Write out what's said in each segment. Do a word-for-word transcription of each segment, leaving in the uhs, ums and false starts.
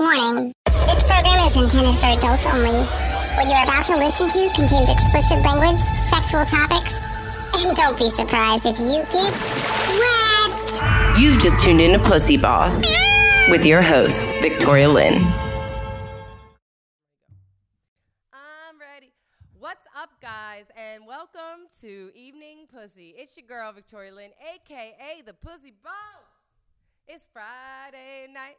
Warning, this program is intended for adults only. What you are about to listen to contains explicit language, sexual topics, and don't be surprised if you get wet. You've just tuned in to Pussy Boss with your host, Victoria Lynn. I'm ready. What's up, guys, and welcome to Evening Pussy. It's your girl, Victoria Lynn, a k a the Pussy Boss. It's Friday night.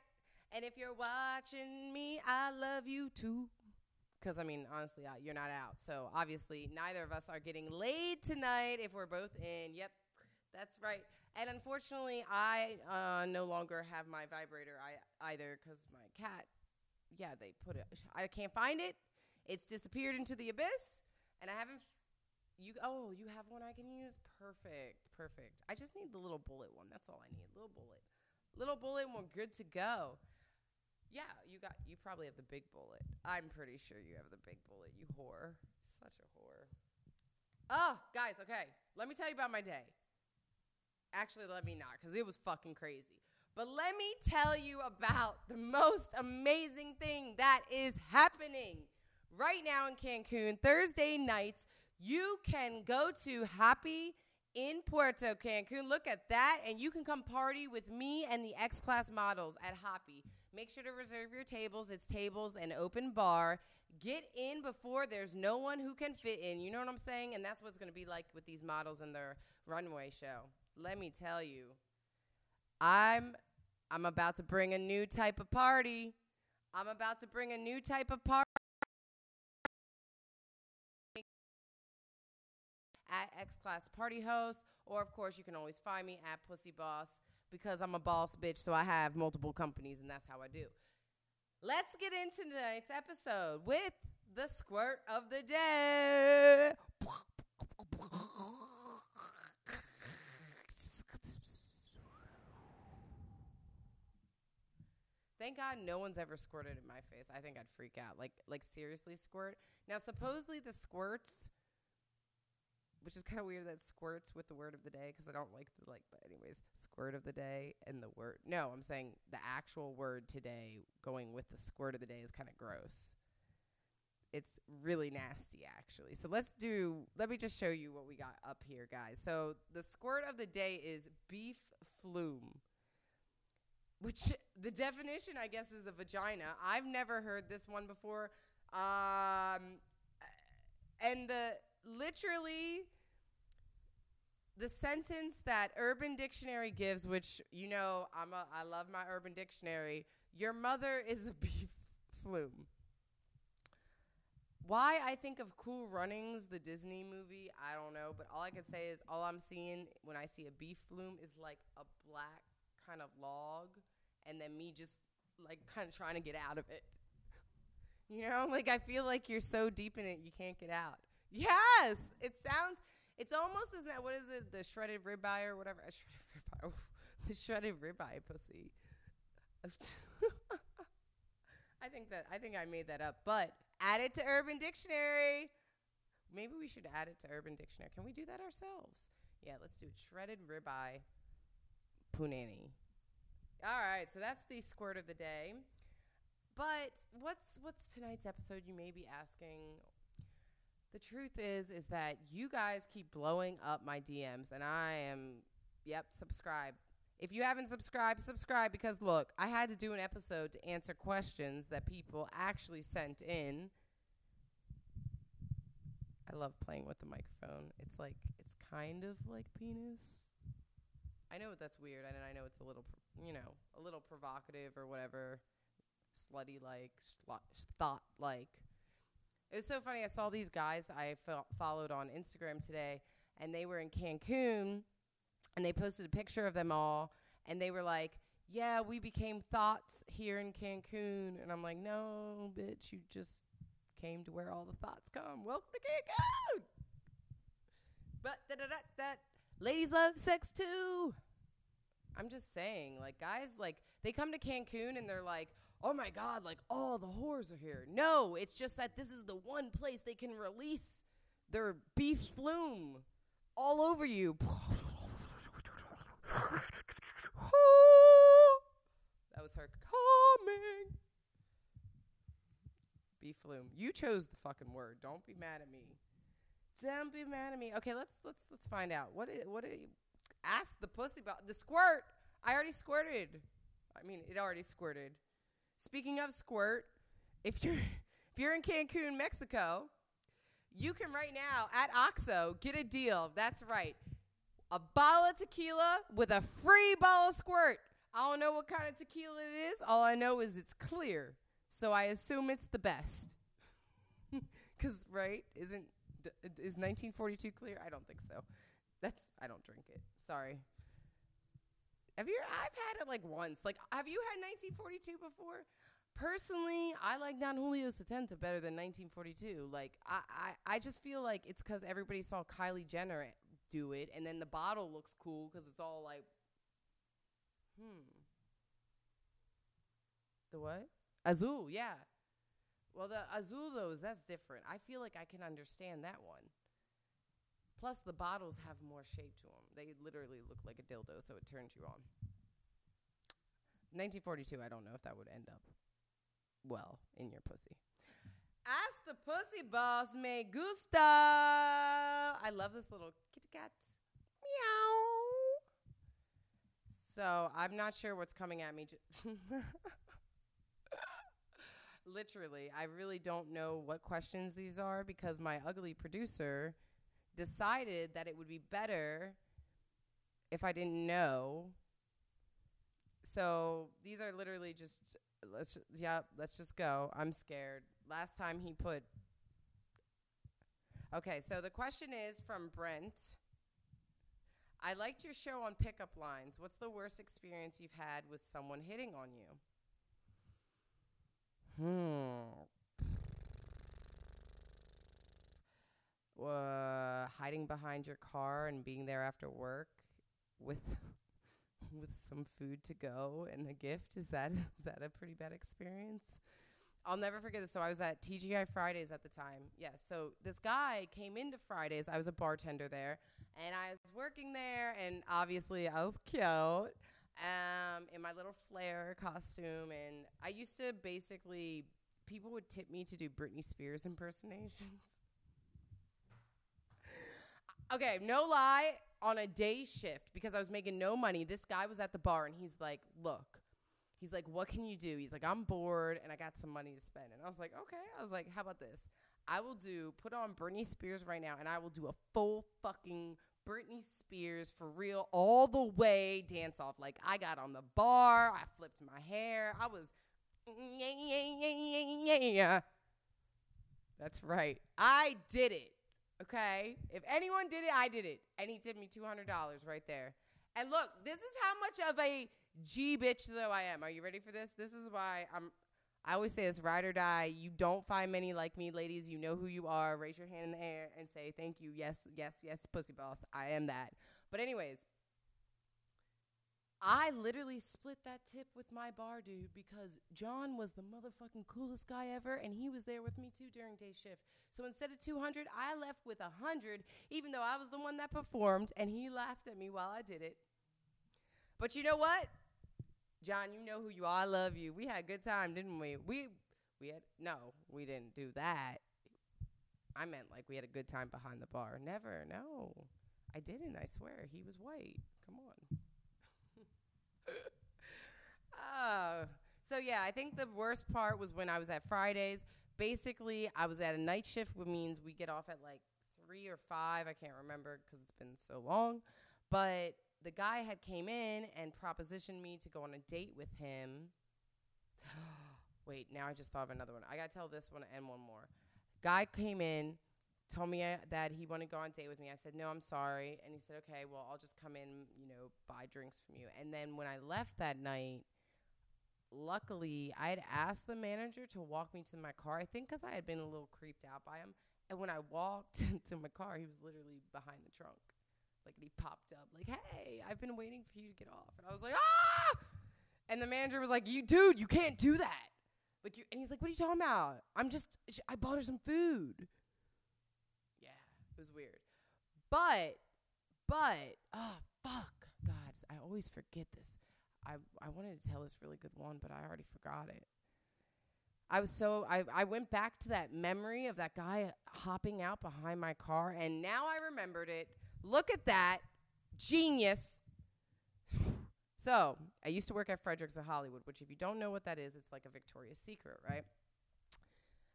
And if you're watching me, I love you too. Because, I mean, honestly, I, you're not out. So, obviously, neither of us are getting laid tonight if we're both in. Yep, that's right. And, unfortunately, I uh, no longer have my vibrator I, either because my cat, yeah, they put it. I can't find it. It's disappeared into the abyss. And I haven't. You Oh, you have one I can use? Perfect, perfect. I just need the little bullet one. That's all I need, little bullet. Little bullet and we're good to go. Yeah, you got. You probably have the big bullet. I'm pretty sure you have the big bullet, you whore. Such a whore. Oh, guys, okay. Let me tell you about my day. Actually, let me not, because it was fucking crazy. But let me tell you about the most amazing thing that is happening right now in Cancun. Thursday nights, you can go to Happy in Puerto Cancun. Look at that. And you can come party with me and the X-Class models at Happy. Make sure to reserve your tables. It's tables and open bar. Get in before there's no one who can fit in. You know what I'm saying? And that's what's going to be like with these models and their runway show. Let me tell you, I'm I'm about to bring a new type of party. I'm about to bring a new type of party at X-Class Party Host, or, of course, you can always find me at Pussy Boss, because I'm a boss bitch, so I have multiple companies, and that's how I do. Let's get into tonight's episode with the squirt of the day. Thank God no one's ever squirted in my face. I think I'd freak out. Like, like seriously squirt? Now, supposedly the squirts, which is kind of weird that squirts with the word of the day because I don't like the, like, but anyways, squirt of the day and the word. No, I'm saying the actual word today going with the squirt of the day is kind of gross. It's really nasty, actually. So let's do, let me just show you what we got up here, guys. So the squirt of the day is beef flume, which the definition, I guess, is a vagina. I've never heard this one before. Um, and the... Literally, the sentence that Urban Dictionary gives, which, you know, I'm a, I love my Urban Dictionary, your mother is a beef flume. Why I think of Cool Runnings, the Disney movie, I don't know, but all I can say is all I'm seeing when I see a beef flume is like a black kind of log, and then me just like kind of trying to get out of it. You know, like I feel like you're so deep in it you can't get out. Yes, it sounds, it's almost as that, what is it, the shredded ribeye or whatever, a shredded ribeye, oh, the shredded ribeye pussy. I think that, I think I made that up, but add it to Urban Dictionary. Maybe we should add it to Urban Dictionary. Can we do that ourselves? Yeah, let's do it. Shredded ribeye punani. All right, so that's the squirt of the day. But what's, what's tonight's episode, you may be asking? The truth is, is that you guys keep blowing up my D Ms, and I am, yep, subscribe. If you haven't subscribed, subscribe, because, look, I had to do an episode to answer questions that people actually sent in. I love playing with the microphone. It's like, it's kind of like penis. I know that's weird, and I know it's a little, pr- you know, a little provocative or whatever, slutty-like, slut- thought-like. It was so funny. I saw these guys I fo- followed on Instagram today, and they were in Cancun, and they posted a picture of them all, and they were like, yeah, we became thoughts here in Cancun. And I'm like, no, bitch, you just came to where all the thoughts come. Welcome to Cancun. But da da da that ladies love sex, too. I'm just saying, like, guys, like, they come to Cancun, and they're like, oh, my God, like, all the whores are here. No, it's just that this is the one place they can release their beef flume all over you. That was her coming. Be flume. You chose the fucking word. Don't be mad at me. Don't be mad at me. Okay, let's let's let's find out. What is, what are you? Ask the pussy about the squirt. I already squirted. I mean, it already squirted. Speaking of squirt, if you're if you're in Cancun, Mexico, you can right now at Oxxo get a deal. That's right, a bottle of tequila with a free bottle of squirt. I don't know what kind of tequila it is. All I know is it's clear. So I assume it's the best. Because, right, isn't is nineteen forty-two clear? I don't think so. That's I don't drink it. Sorry. Have you? I've had it like once. Like, have you had nineteen forty-two before? Personally, I like Don Julio Setenta better than nineteen forty-two. Like, I, I, I just feel like it's because everybody saw Kylie Jenner do it, and then the bottle looks cool because it's all like, hmm. The what? Azul, yeah. Well, the Azulos, that's different. I feel like I can understand that one. Plus, the bottles have more shape to them. They literally look like a dildo, so it turns you on. nineteen forty-two, I don't know if that would end up well in your pussy. Ask the pussy boss, me gusta. I love this little kitty cat. Meow. So I'm not sure what's coming at me. Literally, I really don't know what questions these are because my ugly producer decided that it would be better if I didn't know. So these are literally just, let's, yeah, let's just go. I'm scared. Last time he put, okay, so the question is from Brent. I liked your show on pickup lines. What's the worst experience you've had with someone hitting on you? Hmm. Uh, hiding behind your car and being there after work with with some food to go and a gift. Is that is that a pretty bad experience? I'll never forget this. So I was at T G I Fridays at the time. Yeah, so this guy came into Fridays. I was a bartender there, and I was working there, and obviously I was cute. Um, in my little flare costume, and I used to basically, people would tip me to do Britney Spears impersonations. Okay, no lie, on a day shift, because I was making no money, this guy was at the bar, and he's like, look, he's like, what can you do? He's like, I'm bored, and I got some money to spend, and I was like, okay, I was like, how about this? I will do, put on Britney Spears right now, and I will do a full fucking Britney Spears for real all the way dance off. Like, I got on the bar, I flipped my hair, I was yeah, yeah, yeah, yeah, yeah. That's right, I did it. Okay, if anyone did it, I did it. And he tipped me two hundred dollars right there. And look, this is how much of a G bitch though I am. Are you ready for this? This is why I'm I always say this, ride or die. You don't find many like me, ladies. You know who you are. Raise your hand in the air and say, thank you. Yes, yes, yes, pussy boss. I am that. But anyways, I literally split that tip with my bar dude because John was the motherfucking coolest guy ever, and he was there with me too during day shift. So instead of two hundred, I left with one hundred, even though I was the one that performed, and he laughed at me while I did it. But you know what? John, you know who you are. I love you. We had a good time, didn't we? We we had no, we didn't do that. I meant like we had a good time behind the bar. Never, no. I didn't, I swear. He was white. Come on. uh, so yeah, I think the worst part was when I was at Fridays. Basically, I was at a night shift, which means we get off at like three or five. I can't remember because it's been so long. But the guy had came in and propositioned me to go on a date with him. Wait, now I just thought of another one. I got to tell this one and one more. Guy came in, told me I, that he wanted to go on a date with me. I said, no, I'm sorry. And he said, okay, well, I'll just come in, you know, buy drinks from you. And then when I left that night, luckily, I had asked the manager to walk me to my car, I think because I had been a little creeped out by him. And when I walked to my car, he was literally behind the trunk. Like, and he popped up, like, hey, I've been waiting for you to get off. And I was like, ah! And the manager was like, you, dude, you can't do that. Like, you, and he's like, what are you talking about? I'm just, I bought her some food. Yeah, it was weird. But, but, oh, fuck. God, I always forget this. I, I wanted to tell this really good one, but I already forgot it. I was so I, I went back to that memory of that guy hopping out behind my car, and now I remembered it. Look at that. Genius. So I used to work at Frederick's of Hollywood, which if you don't know what that is, it's like a Victoria's Secret, right?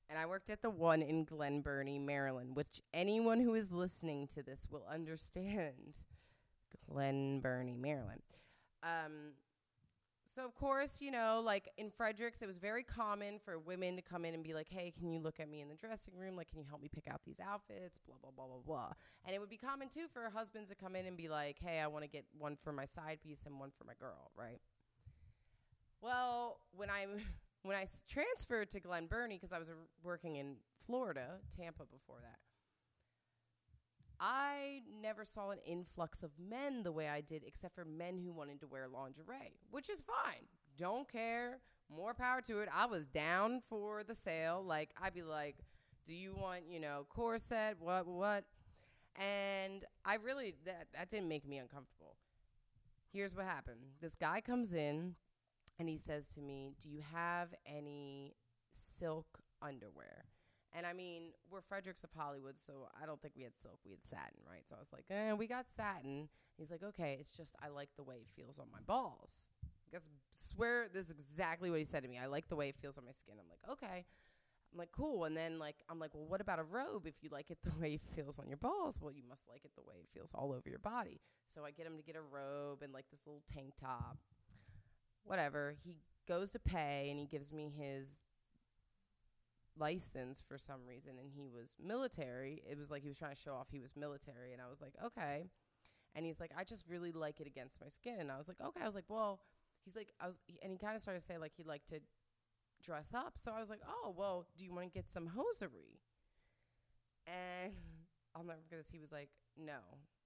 And I worked at the one in Glen Burnie, Maryland, which anyone who is listening to this will understand. Glen Burnie, Maryland. Um So, of course, you know, like in Frederick's, it was very common for women to come in and be like, hey, can you look at me in the dressing room? Like, can you help me pick out these outfits? Blah, blah, blah, blah, blah. And it would be common, too, for husbands to come in and be like, hey, I want to get one for my side piece and one for my girl, right? Well, when I when I s- transferred to Glen Burnie, because I was uh, working in Florida, Tampa before that, I never saw an influx of men the way I did, except for men who wanted to wear lingerie, which is fine. Don't care. More power to it. I was down for the sale. Like, I'd be like, do you want, you know, corset, what, what? And I really, that, that didn't make me uncomfortable. Here's what happened. This guy comes in, and he says to me, do you have any silk underwear? And, I mean, we're Frederick's of Hollywood, so I don't think we had silk. We had satin, right? So I was like, eh, we got satin. He's like, okay, it's just I like the way it feels on my balls. I swear this is exactly what he said to me. I like the way it feels on my skin. I'm like, okay. I'm like, cool. And then, like, I'm like, well, what about a robe? If you like it the way it feels on your balls, well, you must like it the way it feels all over your body. So I get him to get a robe and, like, this little tank top. Whatever. He goes to pay, and he gives me his license for some reason, and he was military. It was like he was trying to show off he was military, and I was like, okay. And he's like, I just really like it against my skin. And I was like, okay. I was like, well, he's like, I was, and he kind of started to say like he liked to dress up. So I was like, oh, well, do you want to get some hosiery? And I'll never forget this. He was like, no,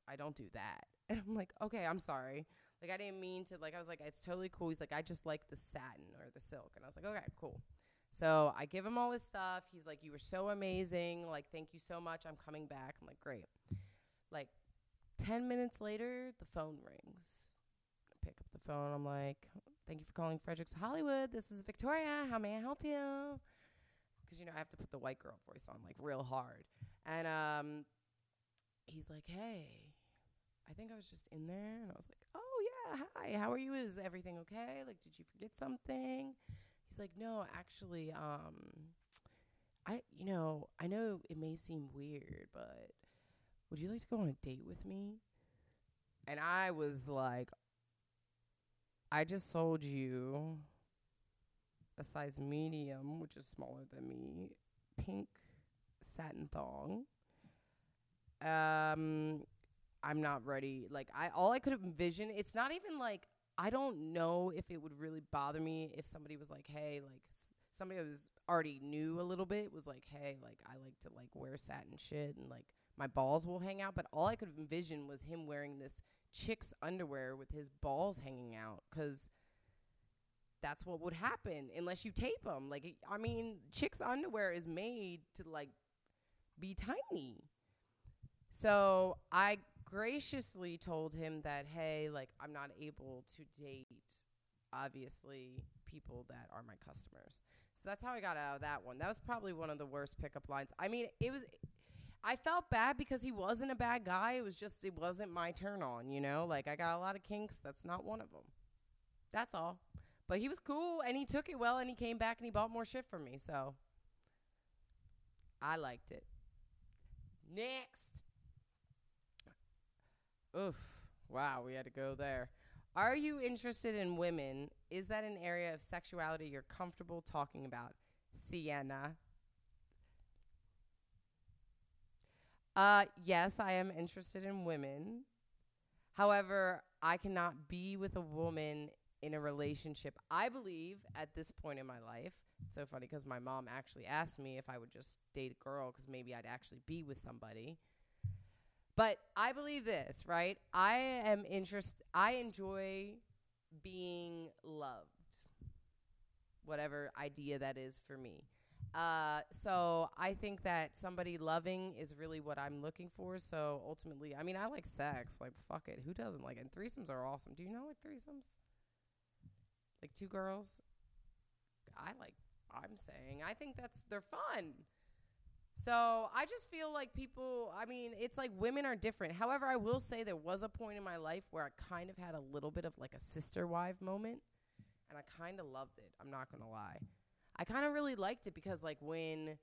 I don't do that. And I'm like, okay, I'm sorry. Like, I didn't mean to. Like, I was like, it's totally cool. He's like, I just like the satin or the silk. And I was like, okay, cool. So I give him all this stuff. He's like, you were so amazing. Like, thank you so much. I'm coming back. I'm like, great. Like, ten minutes later, the phone rings. I pick up the phone. I'm like, thank you for calling Frederick's Hollywood. This is Victoria. How may I help you? Because, you know, I have to put the white girl voice on, like, real hard. And um, he's like, hey, I think I was just in there. And I was like, oh, yeah, hi. How are you? Is everything okay? Like, did you forget something? He's like, no, actually, um, I, you know, I know it may seem weird, but would you like to go on a date with me? And I was like, I just sold you a size medium, which is smaller than me, pink satin thong. Um, I'm not ready. Like, I, all I could envision, it's not even like, I don't know if it would really bother me if somebody was like, hey, like s- somebody I was already knew a little bit was like, hey, like I like to like wear satin shit and like my balls will hang out. But all I could envision was him wearing this chick's underwear with his balls hanging out, because that's what would happen unless you tape them. Like, it, I mean, chick's underwear is made to like be tiny. So I graciously told him that, hey, like, I'm not able to date, obviously, people that are my customers. So that's how I got out of that one. That was probably one of the worst pickup lines. I mean, it was, I felt bad because he wasn't a bad guy. It was just, it wasn't my turn on, you know? Like, I got a lot of kinks. That's not one of them. That's all. But he was cool, and he took it well, and he came back, and he bought more shit from me. So I liked it. Next. Oof. Wow, we had to go there. Are you interested in women? Is that an area of sexuality you're comfortable talking about? Sienna. Uh, yes, I am interested in women. However, I cannot be with a woman in a relationship, I believe, at this point in my life. It's so funny because my mom actually asked me if I would just date a girl because maybe I'd actually be with somebody. But I believe this, right? I am interest. I enjoy being loved, whatever idea that is for me. Uh, so I think that somebody loving is really what I'm looking for. So ultimately, I mean, I like sex. Like, fuck it. Who doesn't like it? And threesomes are awesome. Do you know like threesomes? Like two girls? I like, I'm I'm saying. I think that's, they're fun. So I just feel like people, I mean, it's like women are different. However, I will say there was a point in my life where I kind of had a little bit of like a sister wife moment. And I kind of loved it. I'm not going to lie. I kind of really liked it because like when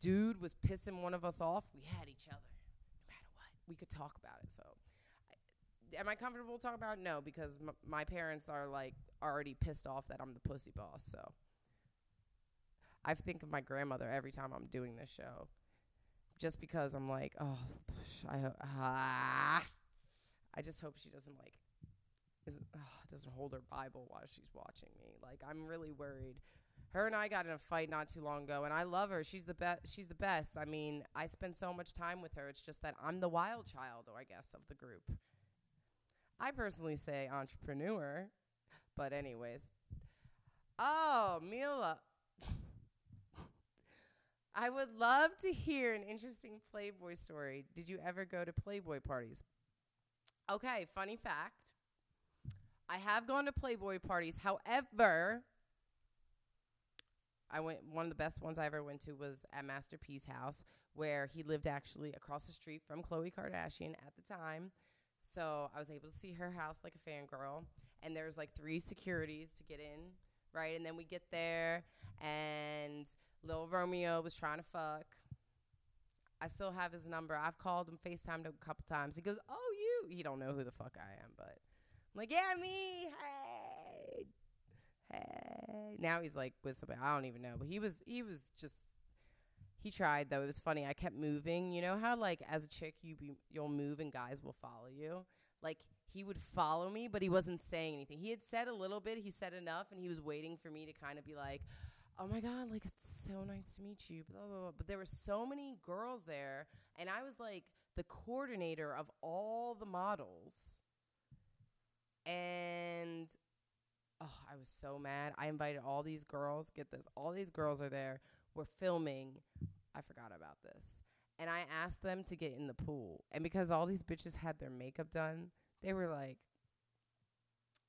dude was pissing one of us off, we had each other. No matter what, we could talk about it. So I, am I comfortable talking about it? No, because m- my parents are like already pissed off that I'm the pussy boss. So I think of my grandmother every time I'm doing this show just because I'm like, oh, I, ho- ah. I just hope she doesn't like Isn't, oh, doesn't hold her Bible while she's watching me. Like, I'm really worried. Her and I got in a fight not too long ago, and I love her. She's the best. She's the best. I mean, I spend so much time with her. It's just that I'm the wild child, or I guess, of the group. I personally say entrepreneur, but anyways. Oh, Mila. I would love to hear an interesting Playboy story. Did you ever go to Playboy parties? Okay, funny fact. I have gone to Playboy parties. However, I went. One of the best ones I ever went to was at Master P's house, where he lived actually across the street from Khloe Kardashian at the time. So I was able to see her house like a fangirl. And there was like three securities to get in, right? And then we get there, and Lil' Romeo was trying to fuck. I still have his number. I've called him, FaceTimed him a couple times. He goes, "Oh, you." He don't know who the fuck I am, but. Like, yeah, me, hey, hey. Now he's like with somebody, I don't even know. But he was, he was just, he tried though. It was funny. I kept moving. You know how like as a chick you be, you'll move and guys will follow you? Like he would follow me, but he wasn't saying anything. He had said a little bit. He said enough and he was waiting for me to kind of be like, oh my God, like it's so nice to meet you, blah, blah, blah. But there were so many girls there and I was like the coordinator of all the models. And oh, I was so mad. I invited all these girls. Get this. All these girls are there. We're filming. I forgot about this. And I asked them to get in the pool. And because all these bitches had their makeup done, they were like,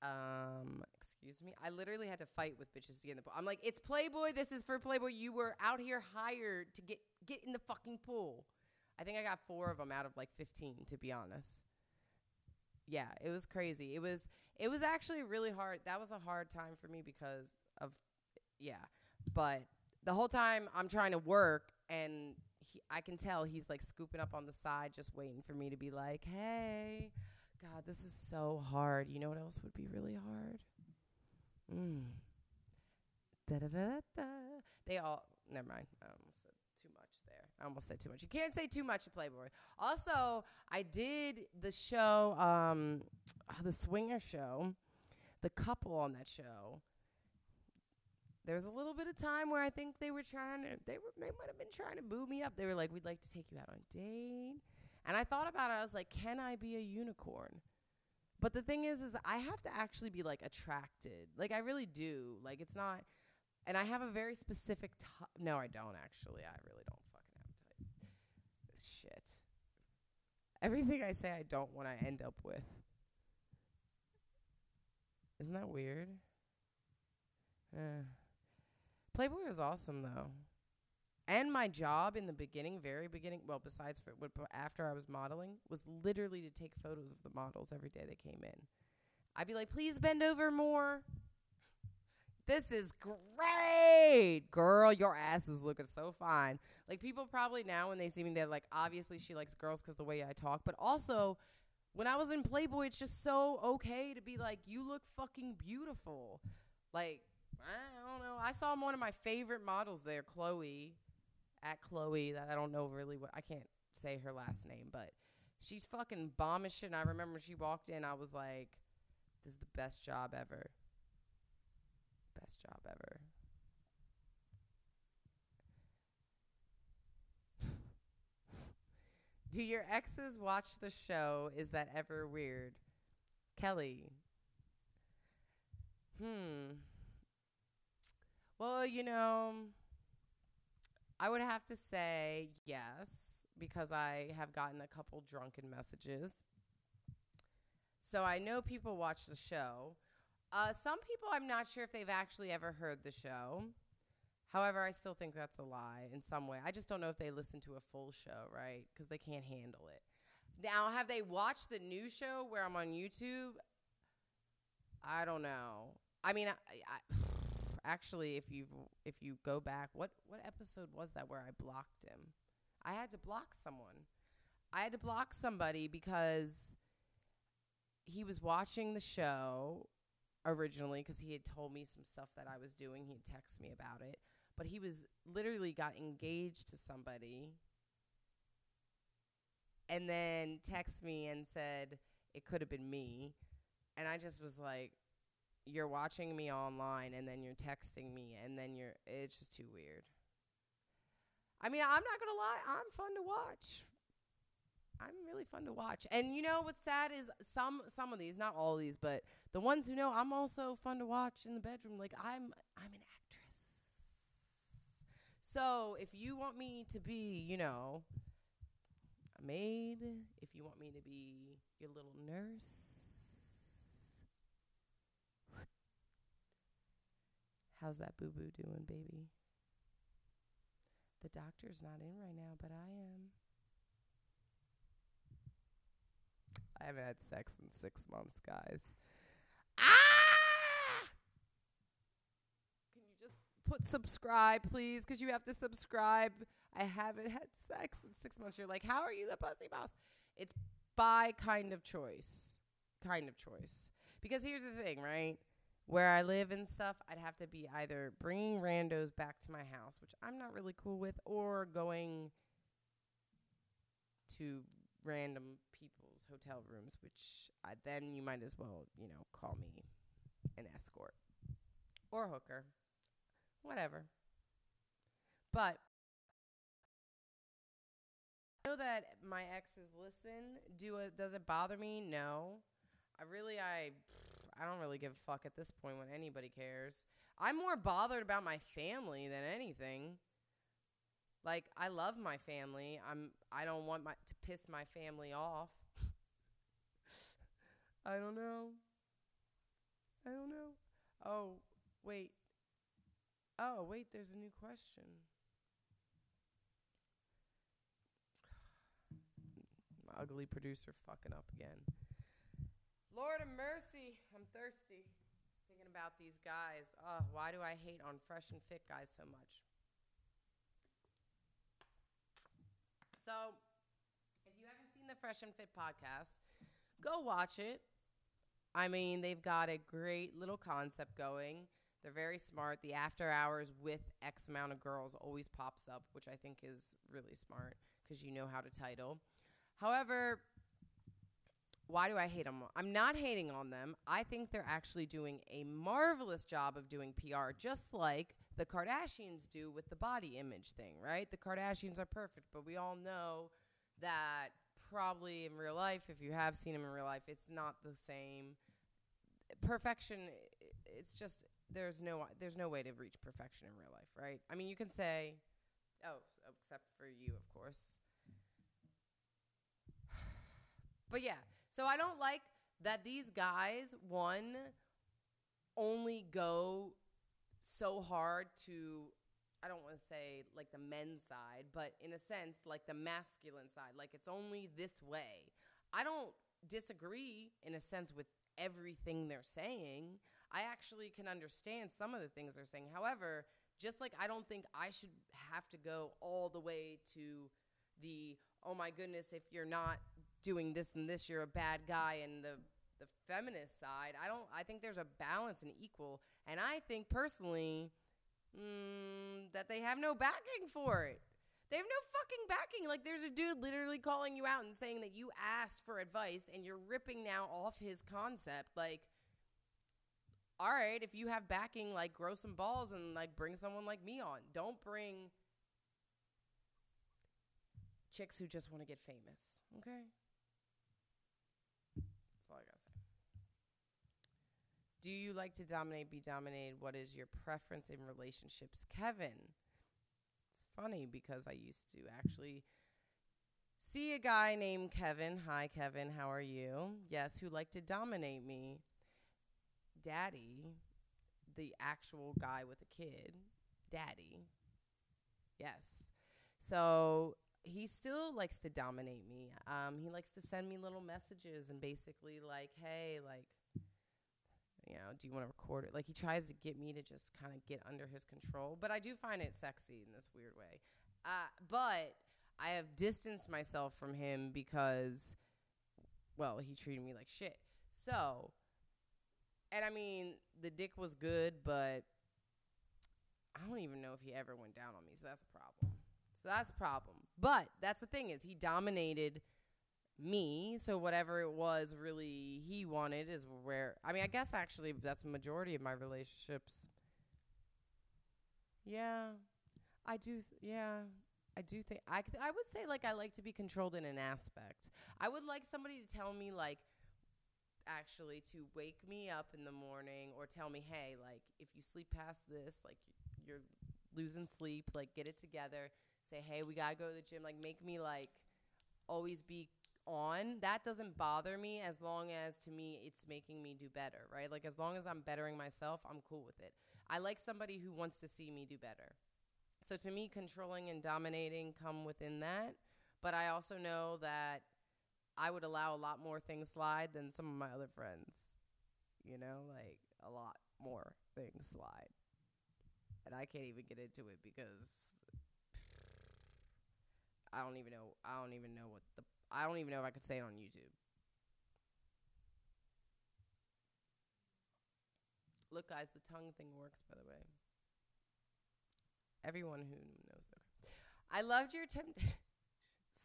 um, excuse me. I literally had to fight with bitches to get in the pool. I'm like, it's Playboy. This is for Playboy. You were out here hired to get, get in the fucking pool. I think I got four of them out of like fifteen, to be honest. Yeah, it was crazy. It was it was actually really hard. That was a hard time for me because of, yeah. But the whole time I'm trying to work and he, I can tell he's like scooping up on the side just waiting for me to be like, hey, God, this is so hard. You know what else would be really hard? Mm. Da-da-da-da. They all, never mind. I almost said too much there. I almost said too much. You can't say too much at Playboy. Also, I did the show, um, the Swinger show, the couple on that show. There was a little bit of time where I think they were trying to, they were, they might have been trying to boo me up. They were like, we'd like to take you out on a date. And I thought about it. I was like, can I be a unicorn? But the thing is, is I have to actually be like attracted. Like I really do. Like it's not... And I have a very specific type. No, I don't, actually. I really don't fucking have a type. Shit. Everything I say I don't want to end up with. Isn't that weird? Uh. Playboy was awesome, though. And my job in the beginning, very beginning, well, besides for, after I was modeling, was literally to take photos of the models every day they came in. I'd be like, please bend over more. This is great, girl. Your ass is looking so fine. Like people probably now when they see me, they're like, obviously she likes girls because the way I talk. But also when I was in Playboy, it's just so okay to be like, you look fucking beautiful. Like, I don't know. I saw one of my favorite models there, Khloe, at Khloe. That I don't know really what, I can't say her last name, but she's fucking bomb as shit. And I remember when she walked in, I was like, this is the best job ever. Best job ever. Do your exes watch the show? Is that ever weird? Kelly. Hmm. Well, you know, I would have to say yes, because I have gotten a couple drunken messages. So I know people watch the show. Uh, some people, I'm not sure if they've actually ever heard the show. However, I still think that's a lie in some way. I just don't know if they listen to a full show, right? Because they can't handle it. Now, have they watched the new show where I'm on YouTube? I don't know. I mean, I, I, actually, if you if you go back, what, what episode was that where I blocked him? I had to block someone. I had to block somebody because he was watching the show originally because he had told me some stuff that I was doing. He had texted me about it. But he was literally got engaged to somebody and then texted me and said, it could have been me. And I just was like, you're watching me online and then you're texting me and then you're, it's just too weird. I mean, I'm not going to lie. I'm fun to watch. I'm really fun to watch. And you know what's sad is some some of these, not all of these, but the ones who know, I'm also fun to watch in the bedroom. Like, I'm I'm an actress. So if you want me to be, you know, a maid, if you want me to be your little nurse, how's that boo-boo doing, baby? The doctor's not in right now, but I am. I haven't had sex in six months, guys. Ah! Can you just put subscribe, please? Because you have to subscribe. I haven't had sex in six months. You're like, how are you the pussy boss? It's by kind of choice. Kind of choice. Because here's the thing, right? Where I live and stuff, I'd have to be either bringing randos back to my house, which I'm not really cool with, or going to random people's hotel rooms, which I, then you might as well, you know, call me an escort or hooker, whatever. But I know that my exes listen. Do a, does it bother me? No. I really, I, I don't really give a fuck at this point when anybody cares. I'm more bothered about my family than anything. Like, I love my family. I'm I don't want my to piss my family off. I don't know. I don't know. Oh, wait. Oh, wait, there's a new question. My ugly producer fucking up again. Lord of mercy, I'm thirsty. Thinking about these guys. Oh, why do I hate on fresh and fit guys so much? So, if you haven't seen the Fresh and Fit podcast, go watch it. I mean, they've got a great little concept going. They're very smart. The after hours with X amount of girls always pops up, which I think is really smart because you know how to title. However, why do I hate them? I'm not hating on them. I think they're actually doing a marvelous job of doing P R, just like the Kardashians do with the body image thing, right? The Kardashians are perfect, but we all know that probably in real life, if you have seen them in real life, it's not the same. Perfection, it's just, there's no there's no way to reach perfection in real life, right? I mean, you can say, oh, except for you, of course. But yeah, so I don't like that these guys, one, only go so hard to, I don't want to say like the men's side, but in a sense, like the masculine side, like it's only this way. I don't disagree in a sense with everything they're saying. I actually can understand some of the things they're saying. However, just like I don't think I should have to go all the way to the, oh my goodness, if you're not doing this and this, you're a bad guy, and the the feminist side, I don't, I think there's a balance and equal, and I think personally mm, that they have no backing for it. They have no fucking backing. Like, there's a dude literally calling you out and saying that you asked for advice, and you're ripping now off his concept. Like, all right, if you have backing, like, grow some balls and, like, bring someone like me on. Don't bring chicks who just want to get famous, okay? That's all I gotta say. Do you like to dominate, be dominated? What is your preference in relationships? Kevin, it's funny because I used to actually see a guy named Kevin. Hi, Kevin. How are you? Yes, who liked to dominate me. Daddy, the actual guy with a kid, daddy. Yes. So he still likes to dominate me. Um, he likes to send me little messages and basically like, hey, like, you know, do you want to record it? Like, he tries to get me to just kind of get under his control. But I do find it sexy in this weird way. Uh, but I have distanced myself from him because, well, he treated me like shit. So, and I mean, the dick was good, but I don't even know if he ever went down on me. So that's a problem. So that's a problem. But that's the thing is he dominated me. So whatever it was really he wanted is where, I mean, I guess actually that's the majority of my relationships. Yeah, I do. Th- yeah. I do think I, th- I would say like I like to be controlled in an aspect. I would like somebody to tell me like actually to wake me up in the morning or tell me, hey, like if you sleep past this, like you're losing sleep, like get it together. Say, hey, we got to go to the gym. Like make me like always be on. That doesn't bother me as long as to me it's making me do better, right? Like as long as I'm bettering myself, I'm cool with it. I like somebody who wants to see me do better. So to me, controlling and dominating come within that. But I also know that I would allow a lot more things slide than some of my other friends. You know, like a lot more things slide. And I can't even get into it because I don't even know. I don't even know what the I don't even know if I could say it on YouTube. Look, guys, the tongue thing works, by the way. Everyone who knows. Okay. I loved your tempt.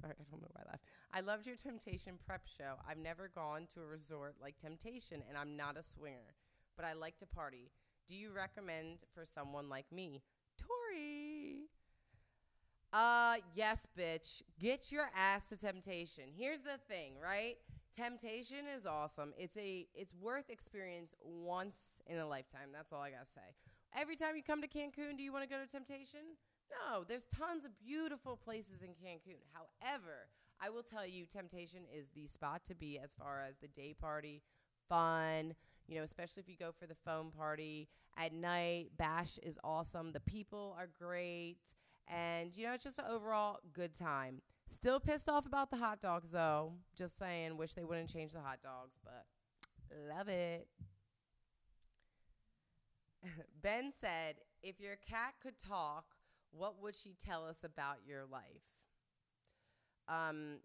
Sorry, I don't know why I laughed. I loved your Temptation prep show. I've never gone to a resort like Temptation, and I'm not a swinger, but I like to party. Do you recommend for someone like me, Tori? Uh, yes, bitch. Get your ass to Temptation. Here's the thing, right? Temptation is awesome. It's a it's worth experience once in a lifetime. That's all I gotta say. Every time you come to Cancun, do you want to go to Temptation? No, there's tons of beautiful places in Cancun. However, I will tell you Temptation is the spot to be as far as the day party, fun, you know, especially if you go for the foam party at night. Bash is awesome. The people are great. And, you know, it's just an overall good time. Still pissed off about the hot dogs, though. Just saying, wish they wouldn't change the hot dogs, but love it. Ben said, if your cat could talk, what would she tell us about your life? Um,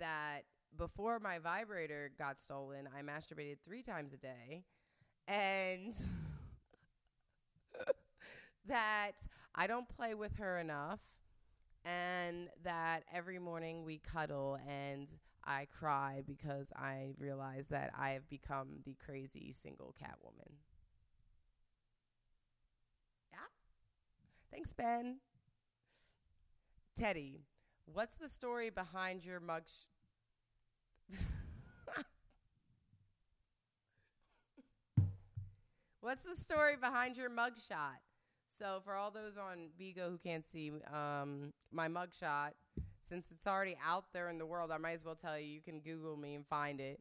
that before my vibrator got stolen, I masturbated three times a day. And that I don't play with her enough. And that every morning we cuddle and I cry because I realize that I have become the crazy single cat woman. Yeah. Thanks, Ben. Teddy, what's the story behind your mug? Sh- what's the story behind your mugshot? So for all those on Bigo who can't see um, my mugshot, since it's already out there in the world, I might as well tell you, you can Google me and find it.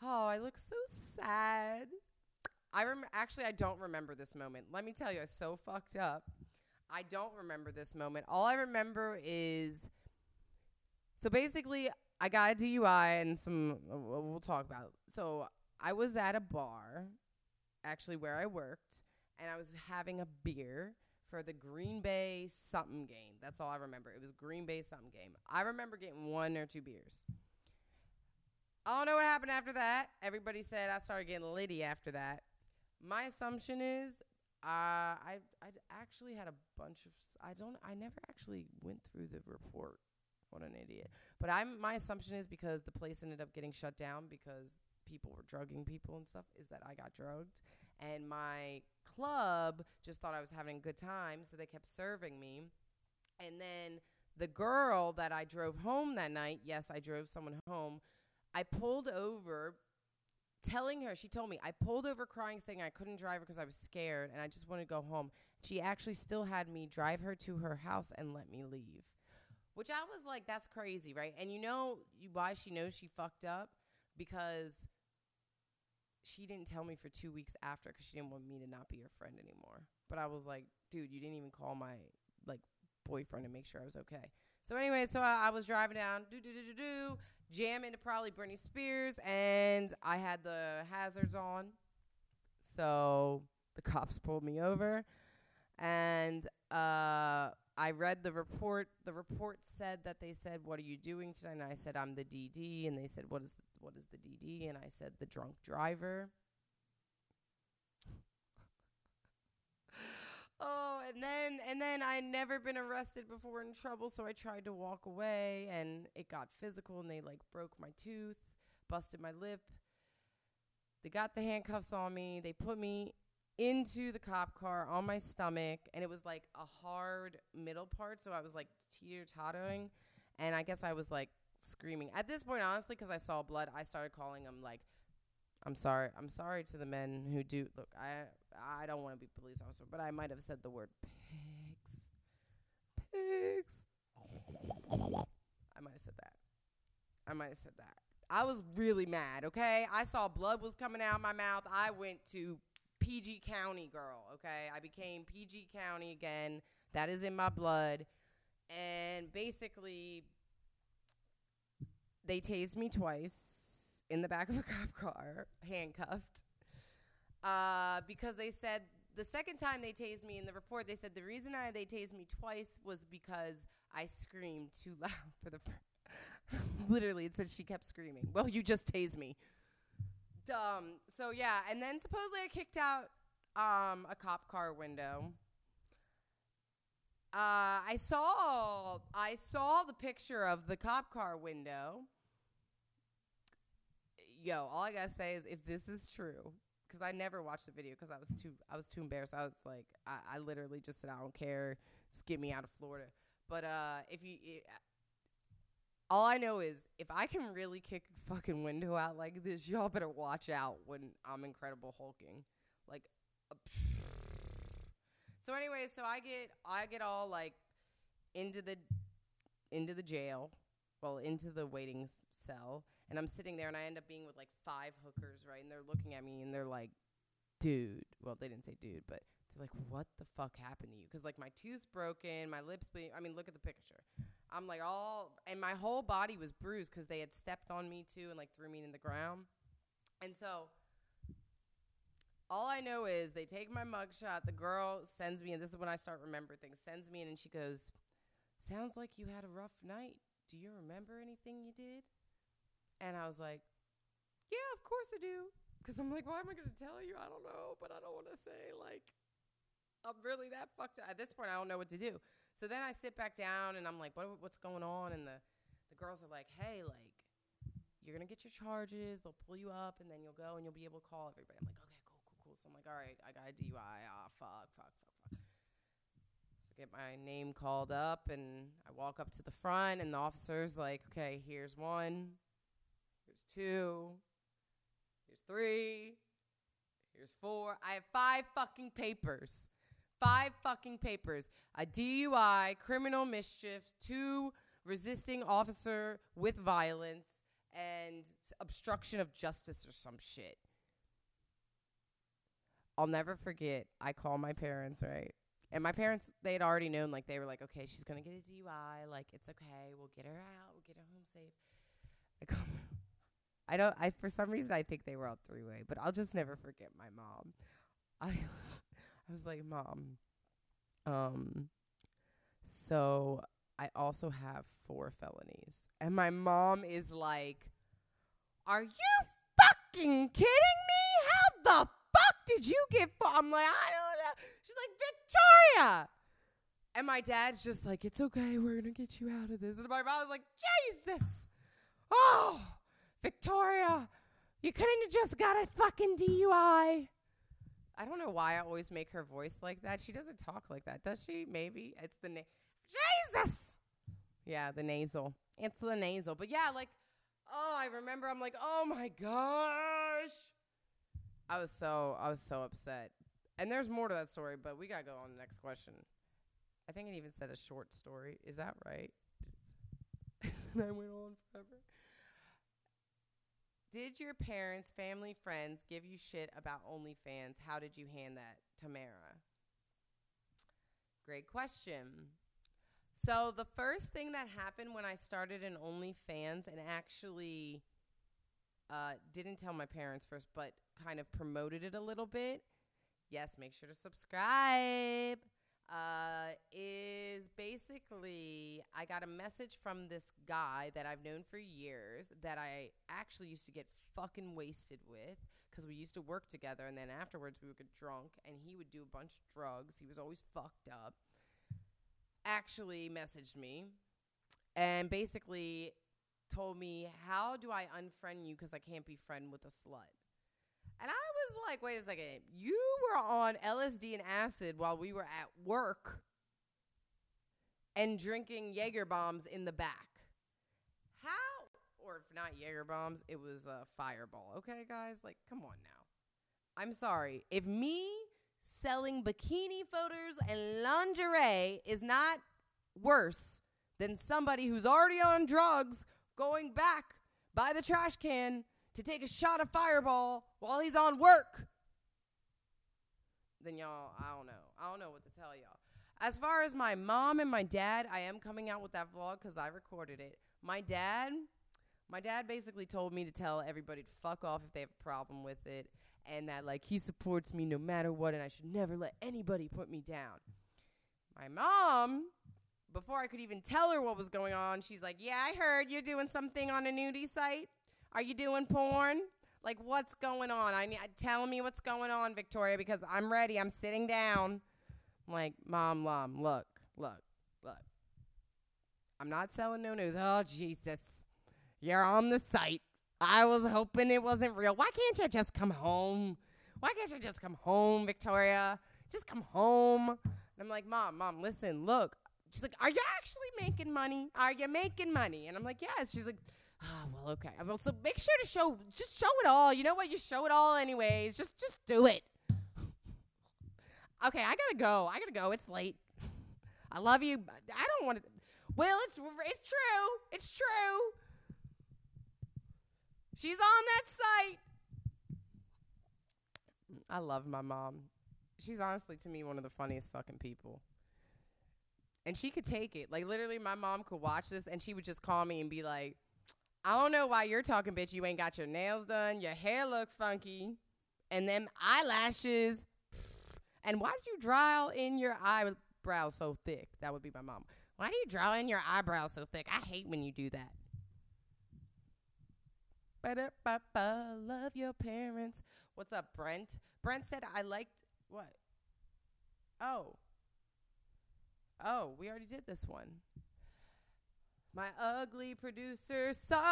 Oh, I look so sad. I rem- Actually, I don't remember this moment. Let me tell you, I was so fucked up. I don't remember this moment. All I remember is, so basically, I got a D U I and some, we'll talk about it. So I was at a bar, actually where I worked, and I was having a beer for the Green Bay something game. That's all I remember. It was Green Bay something game. I remember getting one or two beers. I don't know what happened after that. Everybody said I started getting litty after that. My assumption is uh, I I actually had a bunch of I don't I never actually went through the report. What an idiot. But I'm my assumption is because the place ended up getting shut down because people were drugging people and stuff is that I got drugged and my club just thought I was having a good time, so they kept serving me. And then the girl that I drove home that night, yes, I drove someone home, I pulled over telling her, she told me, I pulled over crying saying I couldn't drive her because I was scared and I just wanted to go home. She actually still had me drive her to her house and let me leave, which I was like, that's crazy, right? And you know why she knows she fucked up? Because she didn't tell me for two weeks after because she didn't want me to not be her friend anymore. But I was like, dude, you didn't even call my like boyfriend to make sure I was okay. So anyway, so I, I was driving down, do do do do do, jam into probably Britney Spears, and I had the hazards on. So the cops pulled me over, and uh, I read the report. The report said that they said, "What are you doing tonight?" And I said, "I'm the D D." And they said, "What is the, what is the D D?" And I said, "The drunk driver." Oh, and then and then I'd never been arrested before in trouble, so I tried to walk away, and it got physical, and they like broke my tooth, busted my lip. They got the handcuffs on me. They put me into the cop car on my stomach, and it was like a hard middle part, so I was like teeter-tottering, and I guess I was like screaming. At this point, honestly, because I saw blood, I started calling them like, I'm sorry. I'm sorry to the men who do. Look, I I don't want to be a police officer, but I might have said the word pigs. Pigs. I might have said that. I might have said that. I was really mad, okay? I saw blood was coming out of my mouth. I went to P G County, girl, okay? I became P G County again. That is in my blood. And basically, they tased me twice. In the back of a cop car, handcuffed, uh, because they said the second time they tased me in the report, they said the reason I, they tased me twice was because I screamed too loud for the literally, it said she kept screaming. Well, you just tased me. Dumb. So, yeah, and then supposedly I kicked out um, a cop car window. Uh, I saw I saw the picture of the cop car window. Yo, all I gotta say is if this is true, because I never watched the video because I was too I was too embarrassed. I was like, I, I literally just said I don't care, just get me out of Florida. But uh, if you, it, all I know is if I can really kick a fucking window out like this, y'all better watch out when I'm incredible hulking. Like, uh, so anyway, so I get I get all like into the into the jail. Well, into the waiting cell, and I'm sitting there, and I end up being with like five hookers, right? And they're looking at me, and they're like, dude. Well, they didn't say dude, but they're like, what the fuck happened to you? Because like my tooth's broken, my lips bleeding. I mean, look at the picture. I'm like all, and my whole body was bruised because they had stepped on me too and like threw me in the ground. And so all I know is they take my mugshot. The girl sends me, and this is when I start remembering things, sends me in, and she goes, sounds like you had a rough night. Do you remember anything you did? And I was like, yeah, of course I do. Because I'm like, why am I going to tell you? I don't know, but I don't want to say, like, I'm really that fucked up. At this point, I don't know what to do. So then I sit back down, and I'm like, what, what's going on? And the, the girls are like, hey, like, you're going to get your charges. They'll pull you up, and then you'll go, and you'll be able to call everybody. I'm like, okay, cool, cool, cool. So I'm like, all right, I got a D U I. Ah, fuck, fuck, fuck, fuck. So get my name called up, and I walk up to the front, and the officer's like, okay, here's one, here's two, here's three, here's four. I have five fucking papers. Five fucking papers. A D U I, criminal mischief, two resisting officer with violence, and obstruction of justice or some shit. I'll never forget, I call my parents, right? And my parents, they had already known, like, they were like, okay, she's going to get a D U I. Like, it's okay. We'll get her out. We'll get her home safe. I, I don't, I, for some reason, I think they were all three-way, but I'll just never forget my mom. I, I was like, Mom, um, so I also have four felonies. And my mom is like, are you fucking kidding me? How the fuck did you get four? I'm like, I don't. She's like, Victoria! And my dad's just like, it's okay, we're going to get you out of this. And my mom was like, Jesus! Oh, Victoria, you couldn't have just got a fucking D U I. I don't know why I always make her voice like that. She doesn't talk like that, does she? Maybe. It's the na- Jesus! Yeah, the nasal. It's the nasal. But yeah, like, oh, I remember. I'm like, oh, my gosh. I was so, I was so upset. And there's more to that story, but we got to go on to the next question. I think it even said a short story. Is that right? And I went on forever. Did your parents, family, friends give you shit about OnlyFans? How did you handle that, Tamara? Great question. So the first thing that happened when I started in OnlyFans, and actually uh, didn't tell my parents first, but kind of promoted it a little bit. Yes, make sure to subscribe. Uh, is basically I got a message from this guy that I've known for years that I actually used to get fucking wasted with, because we used to work together, and then afterwards we would get drunk and he would do a bunch of drugs. He was always fucked up. Actually messaged me and basically told me, how do I unfriend you, because I can't be friend with a slut? And I was like, wait a second, you were on L S D and acid while we were at work and drinking Jaeger bombs in the back. How? Or if not Jaeger bombs, it was a fireball. Okay, guys? Like, come on now. I'm sorry. If me selling bikini photos and lingerie is not worse than somebody who's already on drugs going back by the trash can to take a shot of fireball while he's on work, then y'all, I don't know. I don't know what to tell y'all. As far as my mom and my dad, I am coming out with that vlog because I recorded it. My dad, my dad basically told me to tell everybody to fuck off if they have a problem with it, and that, like, he supports me no matter what, and I should never let anybody put me down. My mom, before I could even tell her what was going on, she's like, yeah, I heard you're doing something on a nudie site. Are you doing porn? Like, what's going on? I need, tell me what's going on, Victoria, because I'm ready. I'm sitting down. I'm like, Mom, Mom, look, look, look. I'm not selling no news. Oh, Jesus. You're on the site. I was hoping it wasn't real. Why can't you just come home? Why can't you just come home, Victoria? Just come home. And I'm like, Mom, Mom, listen, look. She's like, are you actually making money? Are you making money? And I'm like, yes. She's like, oh, well, okay. Well, so make sure to show, just show it all. You know what? You show it all anyways. Just just do it. Okay, I got to go. I got to go. It's late. I love you. I don't want to. Well, it's, it's true. It's true. She's on that site. I love my mom. She's honestly, to me, one of the funniest fucking people. And she could take it. Like, literally, my mom could watch this, and she would just call me and be like, I don't know why you're talking, bitch. You ain't got your nails done. Your hair look funky. And them eyelashes. And why did you draw in your eyebrows so thick? That would be my mom. Why do you draw in your eyebrows so thick? I hate when you do that. Ba-da-ba-ba, love your parents. What's up, Brent? Brent said I liked what? Oh. Oh, we already did this one. My ugly producer sucks.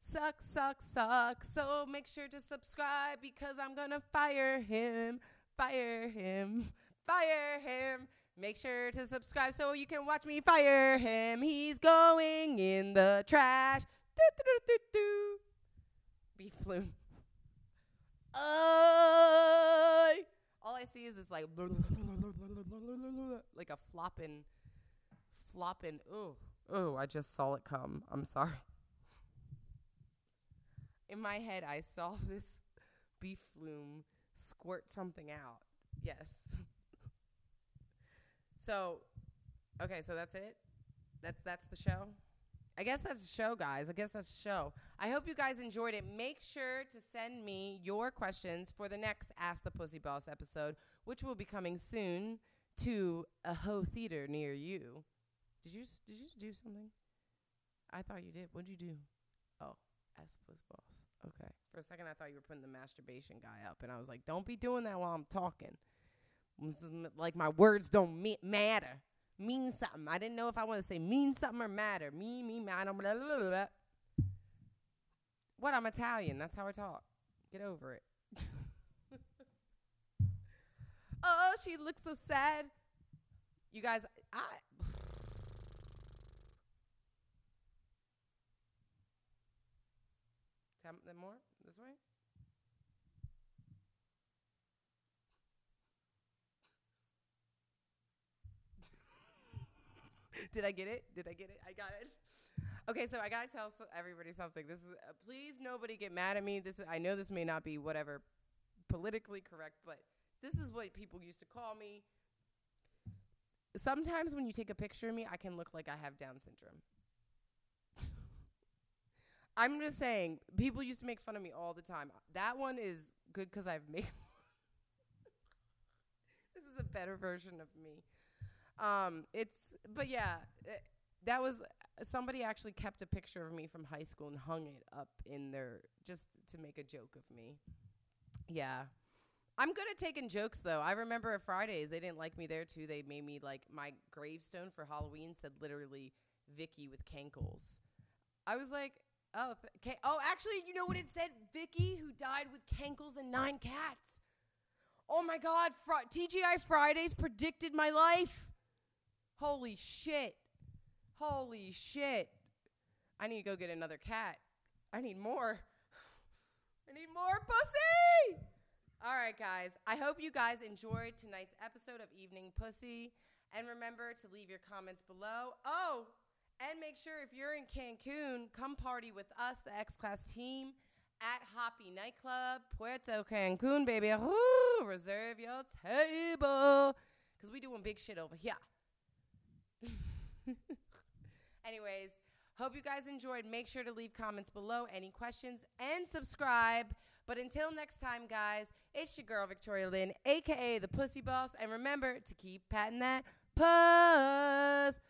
Suck, suck, suck. So make sure to subscribe because I'm going to fire him. Fire him. Fire him. Make sure to subscribe so you can watch me fire him. He's going in the trash. Do-do-do-do-do. Beef flume. Uh, all I see is this, like, like a flopping... flopping. Ooh, ooh, I just saw it come. I'm sorry. In my head, I saw this beef flume squirt something out. Yes. So, okay, so that's it? That's that's the show? I guess that's the show, guys. I guess that's the show. I hope you guys enjoyed it. Make sure to send me your questions for the next Ask the Pussy Boss episode, which will be coming soon to a Ho Theater near you. Did you did you do something? I thought you did. What did you do? Oh, Ask the Pussy Boss. Okay. For a second, I thought you were putting the masturbation guy up, and I was like, don't be doing that while I'm talking. This is like my words don't me matter. Mean something. I didn't know if I want to say mean something or matter. Me, me, matter. Blah, blah, blah, blah. What? I'm Italian. That's how I talk. Get over it. Oh, she looks so sad. You guys, I... Tell them more this way. Did I get it? Did I get it? I got it. Okay, so I gotta tell everybody something. This is uh, please nobody get mad at me. This is, I know this may not be whatever politically correct, but this is what people used to call me. Sometimes when you take a picture of me, I can look like I have Down syndrome. I'm just saying, people used to make fun of me all the time. That one is good because I've made. This is a better version of me. Um, it's, but yeah, it, that was, somebody actually kept a picture of me from high school and hung it up in their, just to make a joke of me. Yeah. I'm good at taking jokes, though. I remember at Fridays, they didn't like me there, too. They made me, like, my gravestone for Halloween said literally Vicky with cankles. I was like, oh, th- oh, actually, you know what it said? Vicky, who died with cankles and nine cats. Oh, my God. Fr- T G I Fridays predicted my life. Holy shit. Holy shit. I need to go get another cat. I need more. I need more pussy. All right, guys. I hope you guys enjoyed tonight's episode of Evening Pussy. And remember to leave your comments below. Oh, and make sure if you're in Cancun, come party with us, the X-Class team, at Happy Nightclub, Puerto Cancun, baby. Ooh, reserve your table. Because we doing big shit over here. Anyways, hope you guys enjoyed. Make sure to leave comments below, any questions, and subscribe. But until next time, guys, it's your girl, Victoria Lynn, a k a the Pussy Boss. And remember to keep patting that puss.